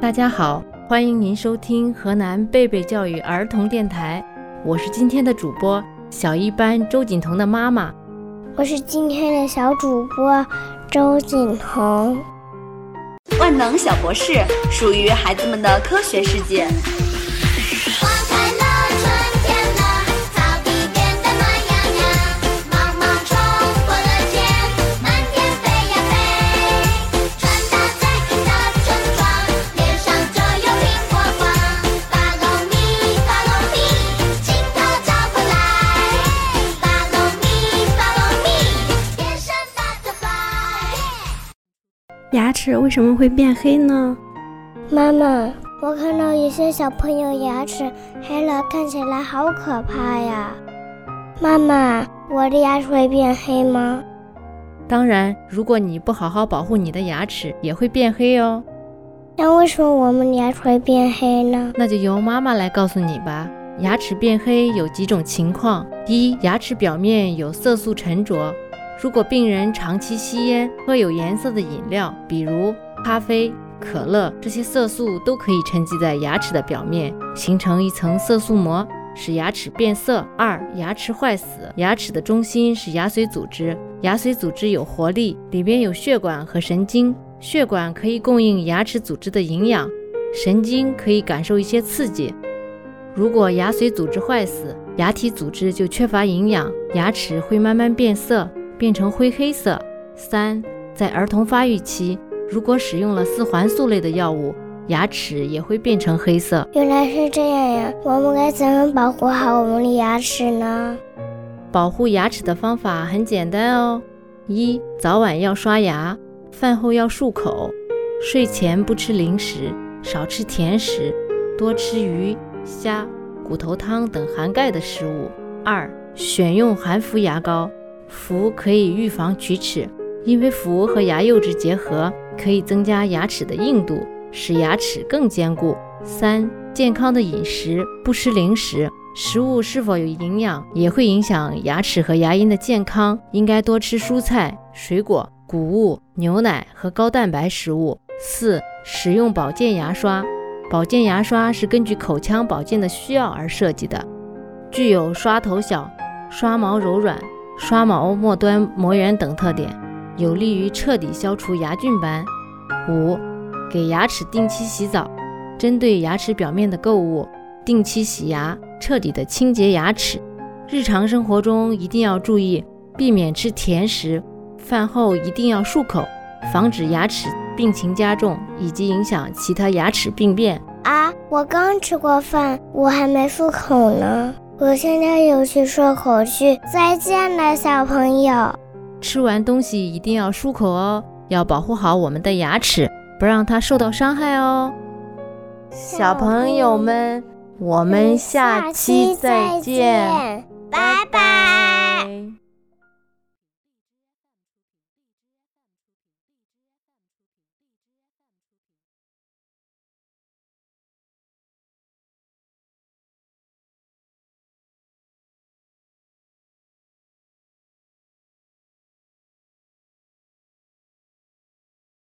大家好，欢迎您收听河南贝贝教育儿童电台，我是今天的主播小一班周锦彤的妈妈。我是今天的小主播周锦彤。万能小博士属于孩子们的科学世界。牙齿为什么会变黑呢？妈妈，我看到有些小朋友牙齿黑了，看起来好可怕呀。妈妈，我的牙齿会变黑吗？当然，如果你不好好保护你的牙齿，也会变黑哦。那为什么我们牙齿会变黑呢？那就由妈妈来告诉你吧。牙齿变黑有几种情况：第一，牙齿表面有色素沉着。如果病人长期吸烟，喝有颜色的饮料，比如咖啡、可乐，这些色素都可以沉积在牙齿的表面，形成一层色素膜，使牙齿变色。二、牙齿坏死。牙齿的中心是牙髓组织，牙髓组织有活力，里面有血管和神经，血管可以供应牙齿组织的营养，神经可以感受一些刺激。如果牙髓组织坏死，牙体组织就缺乏营养，牙齿会慢慢变色，变成灰黑色。三，在儿童发育期，如果使用了四环素类的药物，牙齿也会变成黑色。原来是这样呀，我们该怎么保护好我们的牙齿呢？保护牙齿的方法很简单哦。一，早晚要刷牙，饭后要漱口，睡前不吃零食，少吃甜食，多吃鱼、虾、骨头汤等含钙的食物。二，选用含氟牙膏。氟可以预防龋齿，因为氟和牙釉质结合，可以增加牙齿的硬度，使牙齿更坚固。三、健康的饮食，不吃零食，食物是否有营养也会影响牙齿和牙龈的健康，应该多吃蔬菜、水果、谷物、牛奶和高蛋白食物。四、使用保健牙刷。保健牙刷是根据口腔保健的需要而设计的，具有刷头小、刷毛柔软、刷毛末端磨圆等特点，有利于彻底消除牙菌斑。五、给牙齿定期洗澡，针对牙齿表面的垢物，定期洗牙，彻底的清洁牙齿。日常生活中一定要注意，避免吃甜食，饭后一定要漱口，防止牙齿病情加重以及影响其他牙齿病变。我刚吃过饭，我还没漱口呢。我现在有去漱口去，再见了小朋友。吃完东西一定要漱口哦，要保护好我们的牙齿，不让它受到伤害哦。小朋友们，我们下期再见，拜拜。